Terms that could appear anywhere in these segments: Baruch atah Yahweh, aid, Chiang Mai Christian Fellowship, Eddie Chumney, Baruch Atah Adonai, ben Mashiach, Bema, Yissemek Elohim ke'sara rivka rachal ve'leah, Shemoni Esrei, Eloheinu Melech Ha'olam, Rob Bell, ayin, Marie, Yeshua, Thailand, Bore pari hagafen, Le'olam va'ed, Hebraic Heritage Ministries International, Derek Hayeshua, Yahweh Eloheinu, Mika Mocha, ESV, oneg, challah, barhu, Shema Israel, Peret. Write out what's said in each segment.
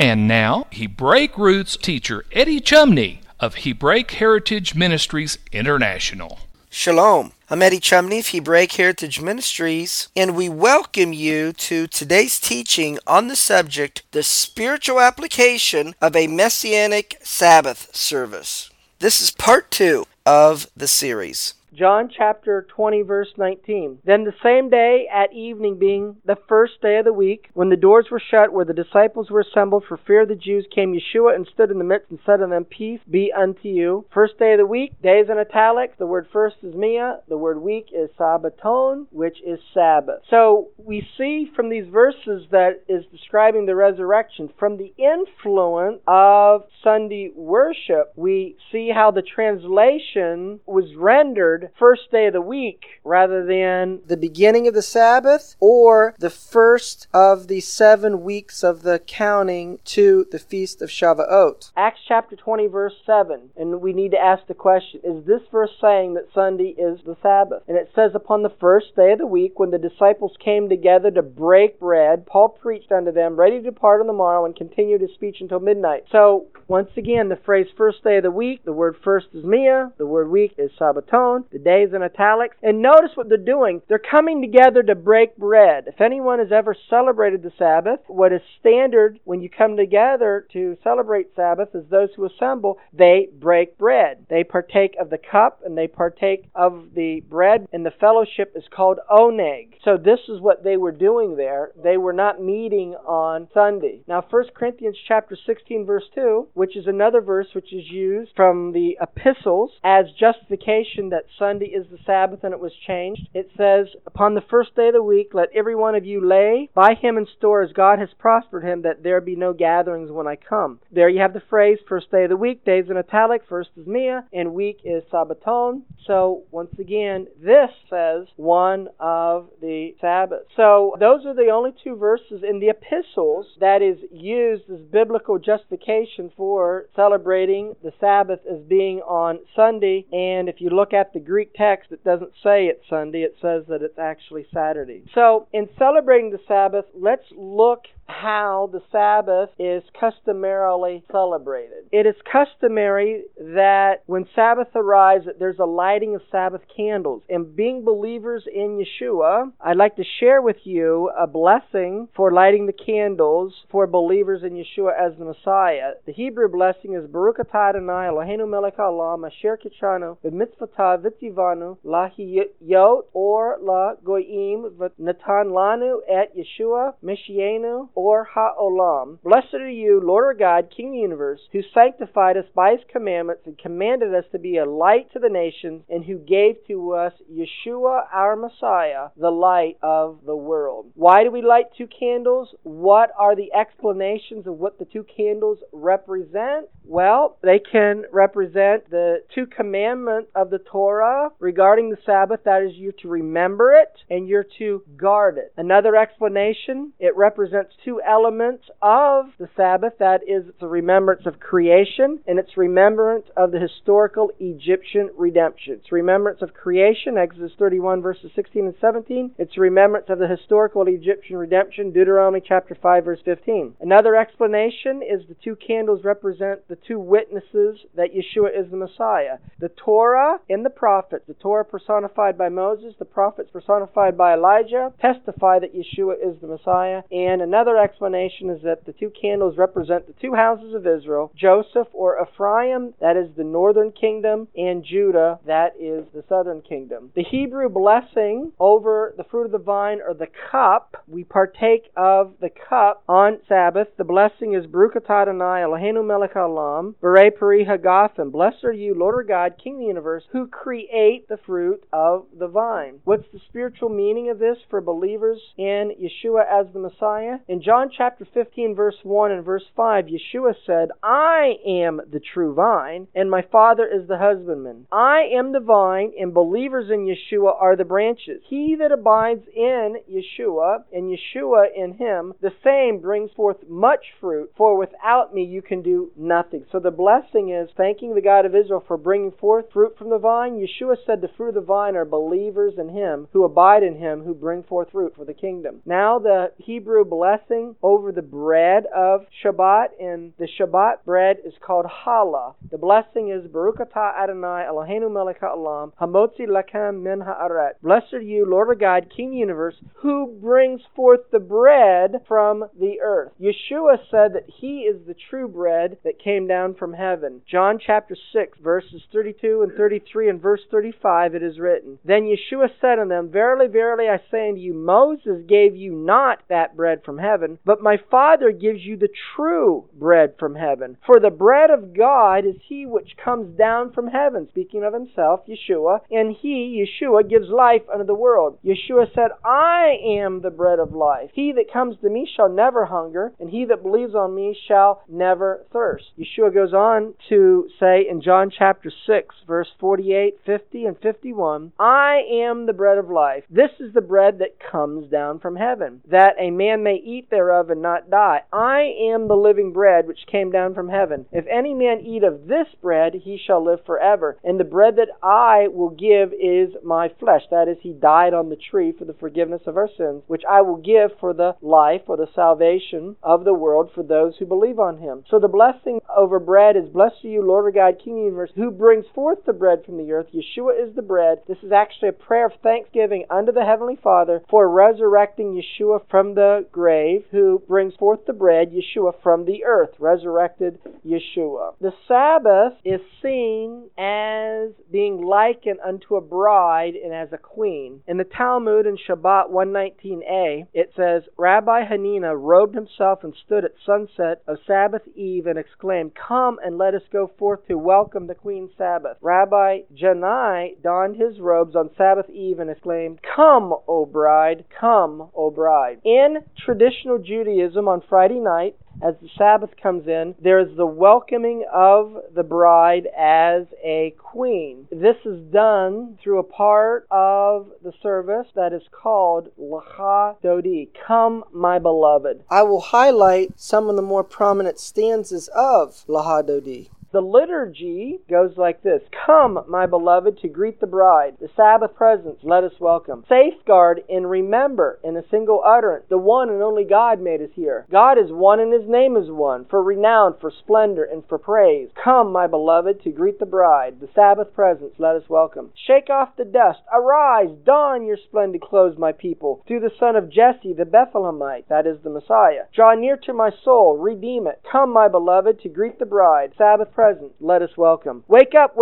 And now, Hebraic roots teacher Eddie Chumney of Hebraic Heritage Ministries International. Shalom. I'm Eddie Chumney of Hebraic Heritage Ministries, and we welcome you to today's teaching on the subject, the spiritual application of a Messianic Sabbath service. This is part 2 of the series. John chapter 20, verse 19. Then the same day at evening, being the first day of the week, when the doors were shut where the disciples were assembled for fear of the Jews, came Yeshua and stood in the midst and said unto them, Peace be unto you. First day of the week, days in italics. The word first is mia. The word week is sabbaton, which is Sabbath. So we see from these verses that is describing the resurrection. From the influence of Sunday worship, we see how the translation was rendered first day of the week rather than the beginning of the Sabbath or the first of the 7 weeks of the counting to the Feast of Shavuot. Acts chapter 20 verse 7, and we need to ask the question, is this verse saying that Sunday is the Sabbath? And it says, upon the first day of the week when the disciples came together to break bread, Paul preached unto them, ready to depart on the morrow, and continued his speech until midnight. So once again, the phrase first day of the week, the word first is mia, the word week is sabbaton, the days in italics. And notice what they're doing. They're coming together to break bread. If anyone has ever celebrated the Sabbath, what is standard when you come together to celebrate Sabbath is those who assemble, they break bread. They partake of the cup and they partake of the bread, and the fellowship is called oneg. So this is what they were doing there. They were not meeting on Sunday. Now 1 Corinthians chapter 16 verse 2, which is another verse which is used from the epistles as justification that Sunday is the Sabbath and it was changed. It says, upon the first day of the week, let every one of you lay by him in store as God has prospered him, that there be no gatherings when I come. There you have the phrase, first day of the week, days in italic, first is mia, and week is sabbaton. So, once again, this says one of the Sabbath. So, those are the only two verses in the epistles that is used as biblical justification for celebrating the Sabbath as being on Sunday. And if you look at the Greek text, it doesn't say it's Sunday. It says that it's actually Saturday. So, in celebrating the Sabbath, let's look how the Sabbath is customarily celebrated. It is customary that when Sabbath arrives, that there's a lighting of Sabbath candles. And being believers in Yeshua, I'd like to share with you a blessing for lighting the candles for believers in Yeshua as the Messiah. The Hebrew blessing is Baruch atah Adonai, Eloheinu Melech Ha'olam, Asher Kid'shanu, b'mitzvotah v'tivanu, lahiyot or la goyim v'natan lanu et Yeshua Mashiachenu or Ha'olam. Blessed are you, Lord our God, King of the universe, who sanctified us by his commandments and commanded us to be a light to the nations, and who gave to us Yeshua, our Messiah, the light of the world. Why do we light two candles? What are the explanations of what the two candles represent? Well, they can represent the two commandments of the Torah regarding the Sabbath, that is, you're to remember it and you're to guard it. Another explanation, it represents two elements of the Sabbath, that is, it's a remembrance of creation and it's remembrance of the historical Egyptian redemption. It's remembrance of creation, Exodus 31 verses 16 and 17. It's remembrance of the historical Egyptian redemption, Deuteronomy chapter 5 verse 15. Another explanation is the two candles represent the two witnesses that Yeshua is the Messiah. The Torah and the prophets, the Torah personified by Moses, the prophets personified by Elijah, testify that Yeshua is the Messiah. And another explanation is that the two candles represent the two houses of Israel, Joseph or Ephraim, that is the northern kingdom, and Judah, that is the southern kingdom. The Hebrew blessing over the fruit of the vine or the cup, we partake of the cup on Sabbath. The blessing is Baruch atah Adonai, Eloheinu Melech Ha'olam, Bore pari hagafen. Blessed are you, Lord our God, King of the universe, who create the fruit of the vine. What's the spiritual meaning of this for believers in Yeshua as the Messiah? In John chapter 15, verse 1 and verse 5, Yeshua said, I am the true vine, and my Father is the husbandman. I am the vine, and believers in Yeshua are the branches. He that abides in Yeshua, and Yeshua in him, the same brings forth much fruit, for without me you can do nothing. So the blessing is thanking the God of Israel for bringing forth fruit from the vine. Yeshua said the fruit of the vine are believers in him, who abide in him, who bring forth fruit for the kingdom. Now the Hebrew blessing over the bread of Shabbat, and the Shabbat bread is called challah. The blessing is Baruch atah Adonai, Eloheinu Melech Ha'olam, Hamotzi Lachem Min Ha'aret. Blessed are you, Lord our God, King of the universe, who brings forth the bread from the earth. Yeshua said that he is the true bread that came down from heaven. John chapter 6, verses 32 and 33 and verse 35, it is written, Then Yeshua said unto them, Verily, verily, I say unto you, Moses gave you not that bread from heaven, but my Father gives you the true bread from heaven. For the bread of God is he which comes down from heaven, speaking of himself, Yeshua, and he, Yeshua, gives life unto the world. Yeshua said, I am the bread of life. He that comes to me shall never hunger, and he that believes on me shall never thirst. Yeshua goes on to say in John chapter 6, verse 48, 50, and 51, I am the bread of life. This is the bread that comes down from heaven, that a man may eat thereof and not die. I am the living bread which came down from heaven. If any man eat of this bread, he shall live forever. And the bread that I will give is my flesh. That is, he died on the tree for the forgiveness of our sins, which I will give for the life or the salvation of the world for those who believe on him. So the blessing over bread is, Blessed are you, Lord our God, King of the universe, who brings forth the bread from the earth. Yeshua is the bread. This is actually a prayer of thanksgiving unto the Heavenly Father for resurrecting Yeshua from the grave, who brings forth the bread, Yeshua, from the earth, resurrected Yeshua. The Sabbath is seen as being likened unto a bride and as a queen. In the Talmud in Shabbat 119a, it says, Rabbi Hanina robed himself and stood at sunset of Sabbath eve and exclaimed, Come and let us go forth to welcome the Queen Sabbath. Rabbi Janai donned his robes on Sabbath eve and exclaimed, Come, O bride, come, O bride. In traditional Judaism on Friday night, as the Sabbath comes in, there is the welcoming of the bride as a queen. This is done through a part of the service that is called L'cha Dodi, Come, my beloved. I will highlight some of the more prominent stanzas of L'cha Dodi. The liturgy goes like this. Come, my beloved, to greet the bride. The Sabbath presence, let us welcome. Safeguard and remember in a single utterance. The one and only God made us here. God is one and his name is one, for renown, for splendor, and for praise. Come, my beloved, to greet the bride. The Sabbath presence, let us welcome. Shake off the dust. Arise, don your splendid clothes, my people. Through the son of Jesse, the Bethlehemite, that is the Messiah. Draw near to my soul, redeem it. Come, my beloved, to greet the bride. Sabbath present, let us welcome. Wake up,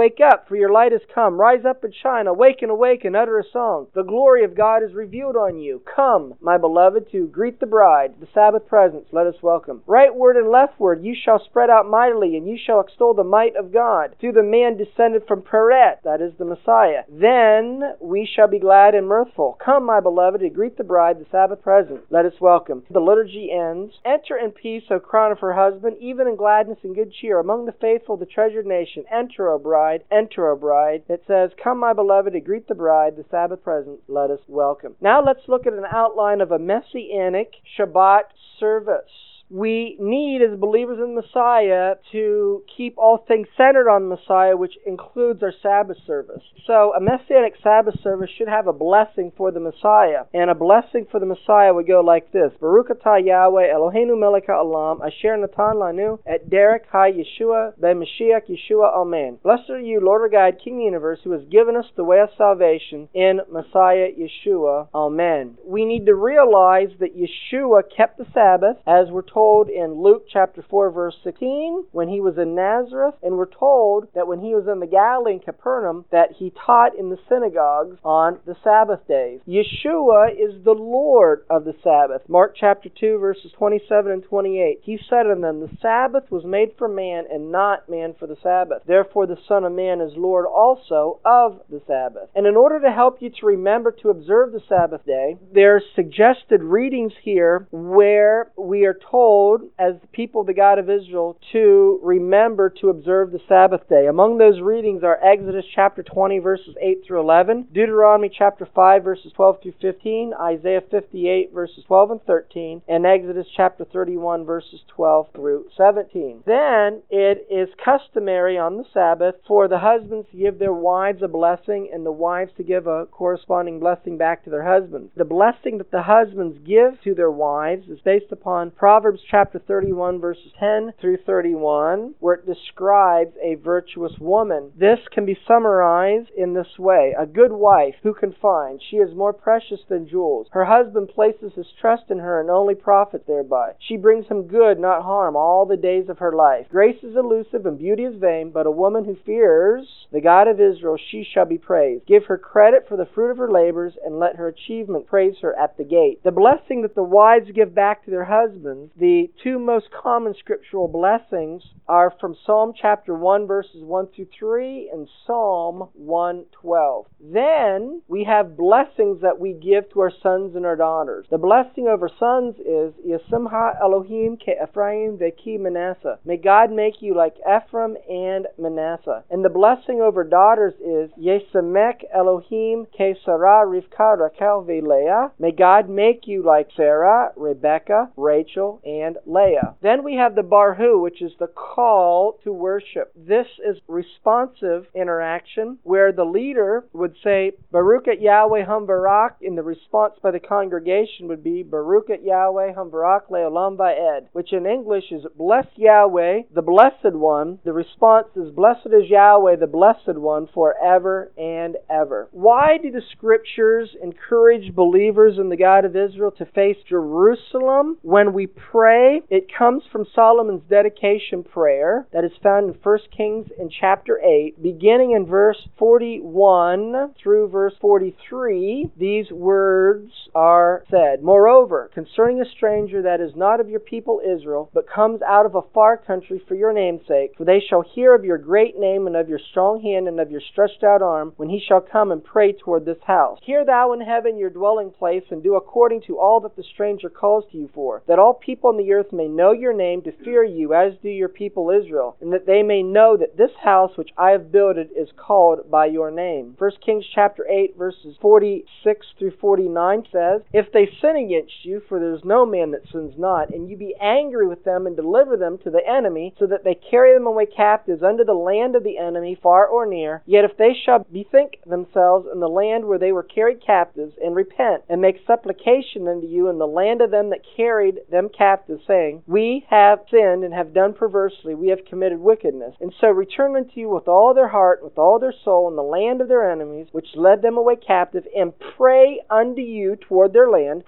for your light has come. Rise up and shine. Awake and awake and utter a song. The glory of God is revealed on you. Come, my beloved, to greet the bride. The Sabbath presence, let us welcome. Rightward and leftward, you shall spread out mightily, and you shall extol the might of God. Through the man descended from Peret, that is the Messiah. Then we shall be glad and mirthful. Come, my beloved, to greet the bride. The Sabbath presence, let us welcome. The liturgy ends. Enter in peace, O crown of her husband, even in gladness and good cheer. Among the faithful, the treasured nation, enter, O bride, enter, O bride. It says, Come, my beloved, to greet the bride, the Sabbath presence, let us welcome. Now let's look at an outline of a Messianic Shabbat service. we need, as believers in Messiah, to keep all things centered on Messiah, which includes our Sabbath service. So a Messianic Sabbath service should have a blessing for the Messiah. And a blessing for the Messiah would go like this: Baruch atah Yahweh Eloheinu Melech Ha'olam, Asher Natan Lanu, at Derek Hayeshua, ben Mashiach Yeshua, Amen. Blessed are you, Lord our God, King of the universe, who has given us the way of salvation in Messiah Yeshua, Amen. We need to realize that Yeshua kept the Sabbath, as we're told in Luke chapter 4 verse 16, when he was in Nazareth, and we're told that when he was in the Galilee in Capernaum, that he taught in the synagogues on the Sabbath days. Yeshua is the Lord of the Sabbath. Mark chapter 2 verses 27 and 28. He said unto them, the Sabbath was made for man, and not man for the Sabbath. Therefore the Son of Man is Lord also of the Sabbath. And in order to help you to remember to observe the Sabbath day, there are suggested readings here where we are told, as the people of the God of Israel, to remember to observe the Sabbath day. Among those readings are Exodus chapter 20 verses 8 through 11, Deuteronomy chapter 5 verses 12 through 15, Isaiah 58 verses 12 and 13, and Exodus chapter 31 verses 12 through 17. Then it is customary on the Sabbath for the husbands to give their wives a blessing, and the wives to give a corresponding blessing back to their husbands. The blessing that the husbands give to their wives is based upon Proverbs chapter 31 verses 10 through 31, where it describes a virtuous woman. This can be summarized in this way: a good wife, who can find? She is more precious than jewels. Her husband places his trust in her and only profits thereby. She brings him good, not harm, all the days of her life. Grace is elusive and beauty is vain, but a woman who fears the God of Israel, she shall be praised. Give her credit for the fruit of her labors, and let her achievement praise her at the gate. The blessing that the wives give back to their husbands, the two most common scriptural blessings, are from Psalm chapter 1 verses 1 through 3 and Psalm 112. Then we have blessings that we give to our sons and our daughters. The blessing over sons is Yissemha Elohim ke'efraim ve'ki Manasseh. May God make you like Ephraim and Manasseh. And the blessing over daughters is Yissemek Elohim ke'sara rivka rachal ve'leah. May God make you like Sarah, Rebecca, Rachel, and Leah. Then we have the barhu, which is the call to worship. This is responsive interaction, where the leader would say, Baruch at Yahweh hum barak, and the response by the congregation would be, Baruch at Yahweh hum barak Le'olam va'ed, which in English is, bless Yahweh, the Blessed One. The response is, blessed is Yahweh, the Blessed One, forever and ever. Why do the scriptures encourage believers in the God of Israel to face Jerusalem when we pray? It comes from Solomon's dedication prayer that is found in 1 Kings in chapter 8, beginning in verse 41 through verse 43. These words are said: Moreover, concerning a stranger that is not of your people Israel, but comes out of a far country for your name's sake, for they shall hear of your great name and of your strong hand and of your stretched out arm, when he shall come and pray toward this house. Hear thou in heaven your dwelling place, and do according to all that the stranger calls to you for, that all people on the earth may know your name, to fear you, as do your people Israel, and that they may know that this house which I have builded is called by your name. 1 Kings chapter 8 verses 46 through 49 says, If they sin against you, for there is no man that sins not, and you be angry with them and deliver them to the enemy, so that they carry them away captives unto the land of the enemy, far or near, yet if they shall bethink themselves in the land where they were carried captives, and repent, and make supplication unto you in the land of them that carried them captives, saying, We have sinned and have done perversely, we have committed wickedness, and so return unto you with all their heart, with all their soul, in the land of their enemies, which led them away captive, and pray unto you toward their land,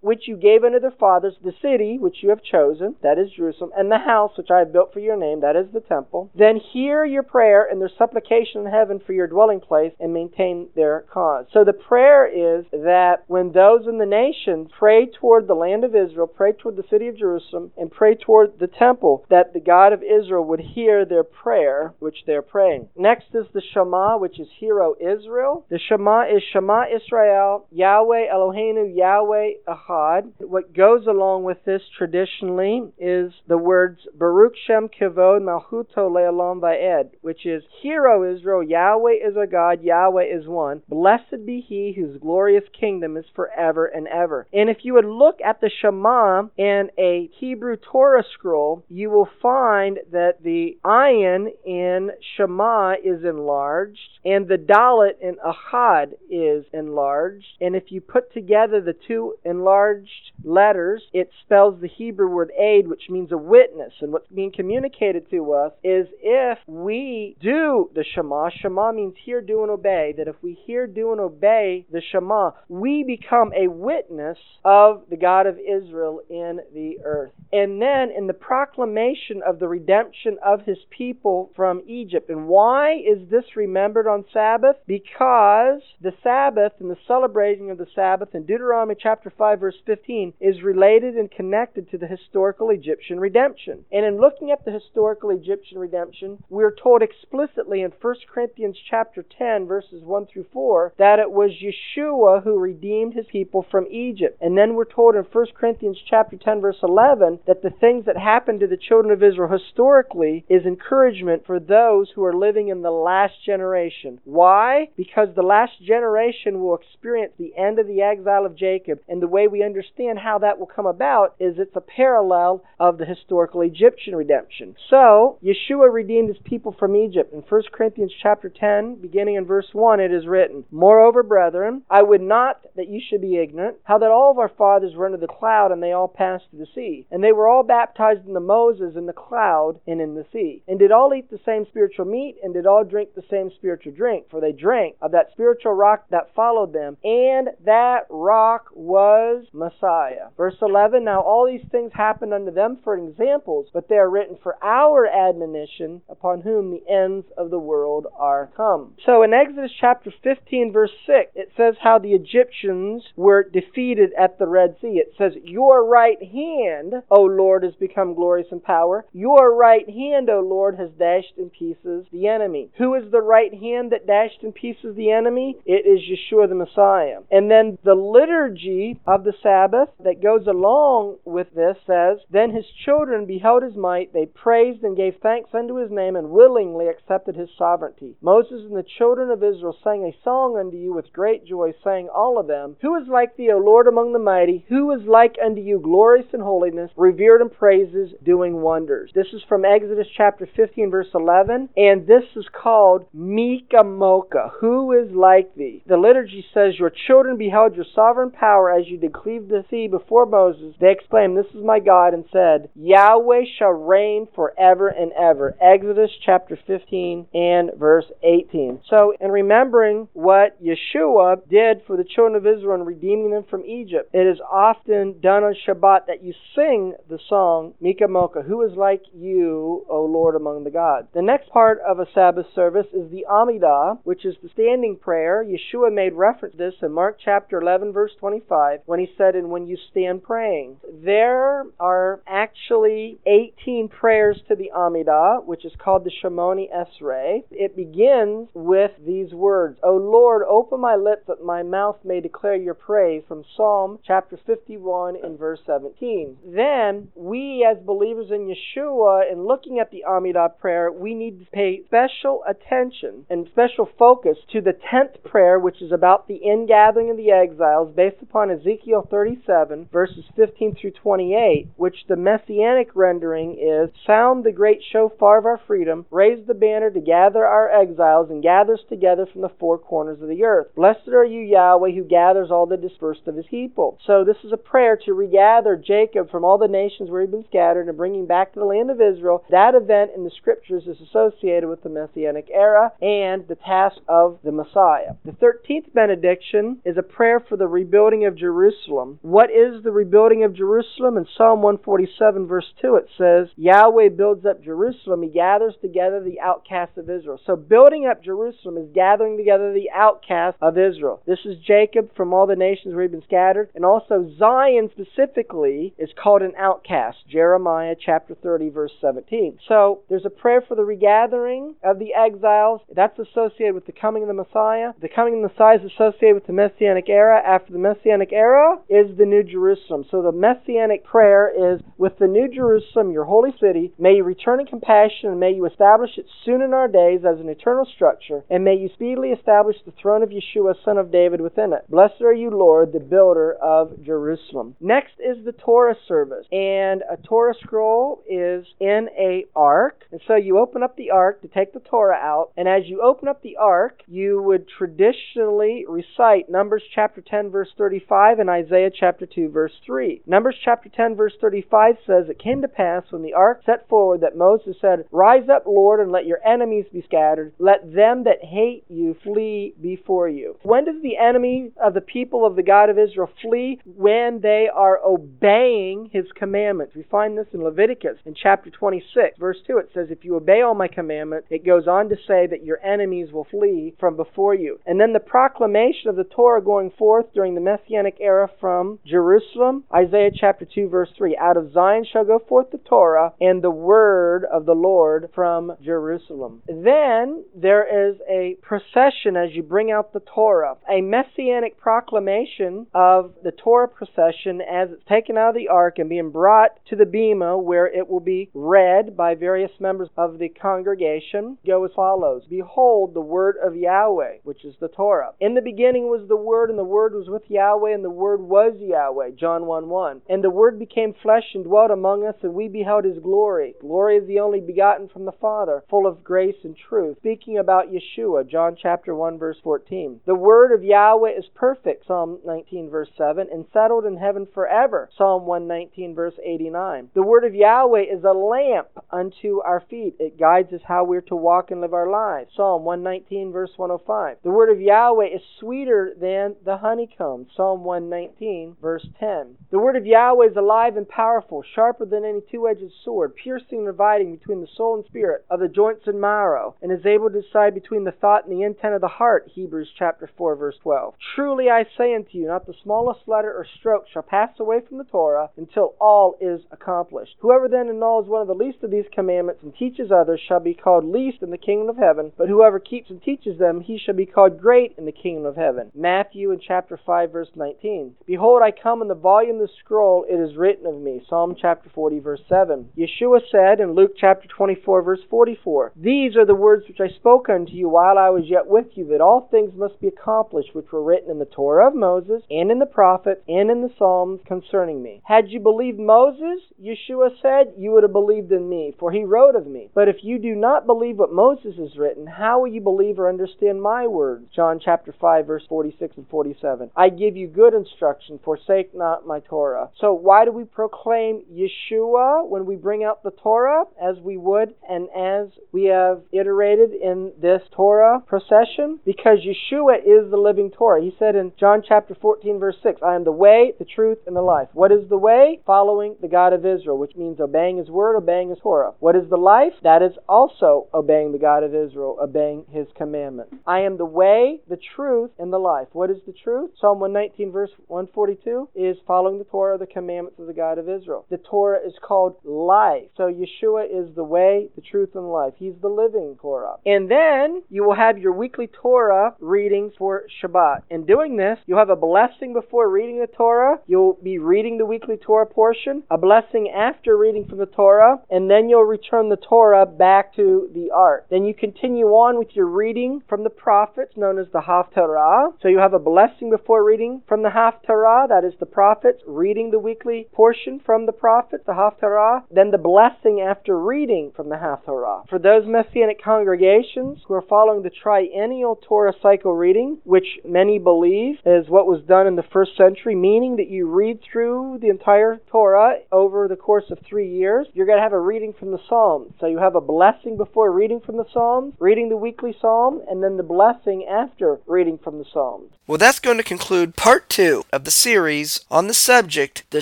which you gave unto their fathers, the city which you have chosen, that is Jerusalem, and the house which I have built for your name, that is the temple. Then hear your prayer and their supplication in heaven for your dwelling place, and maintain their cause. So the prayer is that when those in the nation pray toward the land of Israel, pray toward the city of Jerusalem, and pray toward the temple, that the God of Israel would hear their prayer, which they're praying. Next is the Shema, which is Hear, O Israel. The Shema is Shema Israel, Yahweh Eloheinu, Yahweh Echad. What goes along with this traditionally is the words Baruch Shem Kevod Malchuto Leolam Va'ed, which is, Hear, O Israel, Yahweh is our God, Yahweh is one. Blessed be he whose glorious kingdom is forever and ever. And if you would look at the Shema Ha'olam, in a Hebrew Torah scroll, you will find that the ayin in Shema is enlarged, and the dalet in Echad is enlarged. And if you put together the two enlarged letters, it spells the Hebrew word aid, which means a witness. And what's being communicated to us is if we do the Shema, Shema means hear, do, and obey, that if we hear, do, and obey the Shema, we become a witness of the God of Israel in the earth. And then in the proclamation of the redemption of his people from Egypt. And why is this remembered on Sabbath? Because the Sabbath and the celebrating of the Sabbath in Deuteronomy chapter 5 verse 15 is related and connected to the historical Egyptian redemption. And in looking at the historical Egyptian redemption, we are told explicitly in 1 Corinthians chapter 10 verses 1 through 4 that it was Yeshua who redeemed his people from Egypt. And then we're told in 1 Corinthians chapter 10 verse 11 that the things that happened to the children of Israel historically is encouragement for those who are living in the last generation. Why? Because the last generation will experience the end of the exile of Jacob, and the way we understand how that will come about is it's a parallel of the historical Egyptian redemption. So, Yeshua redeemed his people from Egypt. In 1 Corinthians chapter 10, beginning in verse 1, it is written, "Moreover, brethren, I would not that you should be ignorant, how that all of our fathers were under the cloud, and they all passed through the sea. And they were all baptized into Moses in the cloud and in the sea. And did all eat the same spiritual meat, and did all drink the same spiritual drink. For they drank of that spiritual rock that followed them, and that rock was Messiah." Verse 11, "Now all these things happened unto them for examples, but they are written for our admonition, upon whom the ends of the world are come." So in Exodus chapter 15, verse 6, it says how the Egyptians were defeated at the Red Sea. It says, "Your right hand, O Lord, has become glorious in power. Your right hand, O Lord, has dashed in pieces the enemy." Who is the right hand that dashed in pieces the enemy? It is Yeshua the Messiah. And then the liturgy of the Sabbath that goes along with this says, "Then his children beheld his might, they praised and gave thanks unto his name, and willingly accepted his sovereignty. Moses and the children of Israel sang a song unto you with great joy, saying all of them, Who is like thee, O Lord, among the mighty? Who is like unto you, glorious in holiness, revered in praises, doing wonders?" This is from Exodus chapter 15, verse 11, and this is called Mika Mocha, who is like thee. The liturgy says, "Your children beheld your sovereign power as you did cleave the sea before Moses. They exclaimed, This is my God, and said, Yahweh shall reign forever and ever." Exodus chapter 15 and verse 18. So, in remembering what Yeshua did for the children of Israel in redeeming them from Egypt, it is often done on Shabbat that you sing the song, Mika Mocha, who is like you, O Lord, among the gods. The next part of a Sabbath service is the Amidah, which is the standing prayer. Yeshua made reference to this in Mark chapter 11, verse 25, when he said, "And when you stand praying," there are actually 18 prayers to the Amidah, which is called the Shemoni Esrei. It begins with these words, "O Lord, open my lips that my mouth may declare your praise," from Psalm chapter 51 and verse 17. Then, we as believers in Yeshua, in looking at the Amidah prayer, we need to pay special attention and special focus to the 10th prayer, which is about the ingathering of the exiles, based upon Ezekiel 37, verses 15 through 28, which the Messianic rendering is, "Sound the great shofar of our freedom, raise the banner to gather our exiles, and gather us together from the four corners of the earth. Blessed are you, Yahweh, who gathers all the dispersed of his people." So this is a prayer to regather Jacob from all the nations where he'd been scattered and bringing back to the land of Israel. That event in the scriptures is associated with the Messianic era and the task of the Messiah. The 13th benediction is a prayer for the rebuilding of Jerusalem. What is the rebuilding of Jerusalem? In Psalm 147 verse 2 it says, "Yahweh builds up Jerusalem, he gathers together the outcasts of Israel." So building up Jerusalem is gathering together the outcasts of Israel. This is Jacob from all the nations where he'd been scattered, and also Zion specifically is called an outcast. Jeremiah chapter 30 verse 17. So there's a prayer for the regathering of the exiles. That's associated with the coming of the Messiah. The coming of the Messiah is associated with the Messianic era. After the Messianic era is the New Jerusalem. So the Messianic prayer is, "With the New Jerusalem, your holy city, may you return in compassion, and may you establish it soon in our days as an eternal structure, and may you speedily establish the throne of Yeshua, son of David, within it. Blessed are you, Lord, the builder of Jerusalem." Next Next is the Torah service, and a Torah scroll is in a ark, and so you open up the ark to take the Torah out, and as you open up the ark, you would traditionally recite Numbers chapter 10 verse 35 and Isaiah chapter 2 verse 3. Numbers chapter 10 verse 35 says, "It came to pass when the ark set forward that Moses said, 'Rise up, Lord, and let your enemies be scattered. Let them that hate you flee before you.'" When does the enemy of the people of the God of Israel flee? When they are obeying his commandments. We find this in Leviticus in chapter 26 verse 2. It says, "If you obey all my commandments," it goes on to say that your enemies will flee from before you. And then the proclamation of the Torah going forth during the Messianic era from Jerusalem, Isaiah chapter 2 verse 3, "Out of Zion shall go forth the Torah and the word of the Lord from Jerusalem." Then there is a procession as you bring out the Torah, a Messianic proclamation of the Torah procession as it's taken out of the ark and being brought to the Bema, where it will be read by various members of the congregation. Go as follows: "Behold the word of Yahweh," which is the Torah. "In the beginning was the Word, and the Word was with Yahweh, and the Word was Yahweh," John 1:1. "And the Word became flesh and dwelt among us, and we beheld His glory. Glory is the only begotten from the Father, full of grace and truth." Speaking about Yeshua, John chapter 1 verse 14. "The Word of Yahweh is perfect," Psalm 19 verse 7, "and settled in heaven forever," Psalm 119 verse 89. "The Word of Yahweh is a lamp unto our feet. It guides us how we're to walk and live our lives," Psalm 119 verse 105. "The Word of Yahweh is sweeter than the honeycomb," Psalm 119 verse 10. "The Word of Yahweh is alive and powerful, sharper than any two-edged sword, piercing and dividing between the soul and spirit, of the joints and marrow, and is able to decide between the thought and the intent of the heart," Hebrews chapter 4 verse 12. "Truly I say unto you, not the smallest letter or stroke shall pass away from the Torah until all is accomplished. Whoever then annuls one of the least of these commandments and teaches others shall be called least in the kingdom of heaven, but whoever keeps and teaches them, he shall be called great in the kingdom of heaven." Matthew in chapter 5 verse 19. "Behold, I come in the volume of the scroll, it is written of me," Psalm chapter 40 verse 7. Yeshua said in Luke chapter 24 verse 44, "These are the words which I spoke unto you while I was yet with you, that all things must be accomplished which were written in the Torah of Moses, and in the prophets, and in the Psalms concerning me." Had you believed Moses, Yeshua said, you would have believed in me, for he wrote of me. But if you do not believe what Moses has written, how will you believe or understand my words? John chapter 5 verse 46 and 47. "I give you good instruction, forsake not my Torah." So why do we proclaim Yeshua when we bring out the Torah, as we would and as we have iterated in this Torah procession? Because Yeshua is the living Torah. He said in John chapter 14 verse 6, "I am the way, the truth, and the life." What is the way? Following the God of Israel, which means obeying His word, obeying His Torah. What is the life? That is also obeying the God of Israel, obeying His commandments. "I am the way, the truth, and the life." What is the truth? Psalm 119 verse 142 is following the Torah, the commandments of the God of Israel. The Torah is called life. So Yeshua is the way, the truth, and the life. He's the living Torah. And then you will have your weekly Torah readings for Shabbat. In doing this, you'll have a blessing before reading the Torah. You'll be reading the weekly Torah portion, a blessing after reading from the Torah, and then you'll return the Torah back to the ark. Then you continue on with your reading from the prophets, known as the Haftarah. So you have a blessing before reading from the Haftarah, that is the prophets, reading the weekly portion from the prophets, the Haftarah, then the blessing after reading from the Haftarah. For those Messianic congregations who are following the triennial Torah cycle reading, which many believe is what was done in the first century, meaning that you read through the entire Torah over the course of 3 years, you're going to have a reading from the Psalms. So you have a blessing before reading from the Psalms, reading the weekly Psalm, and then the blessing after reading from the Psalms. Well, that's going to conclude part 2 of the series on the subject, the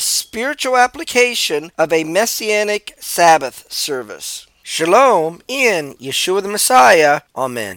spiritual application of a Messianic Sabbath service. Shalom in Yeshua the Messiah. Amen.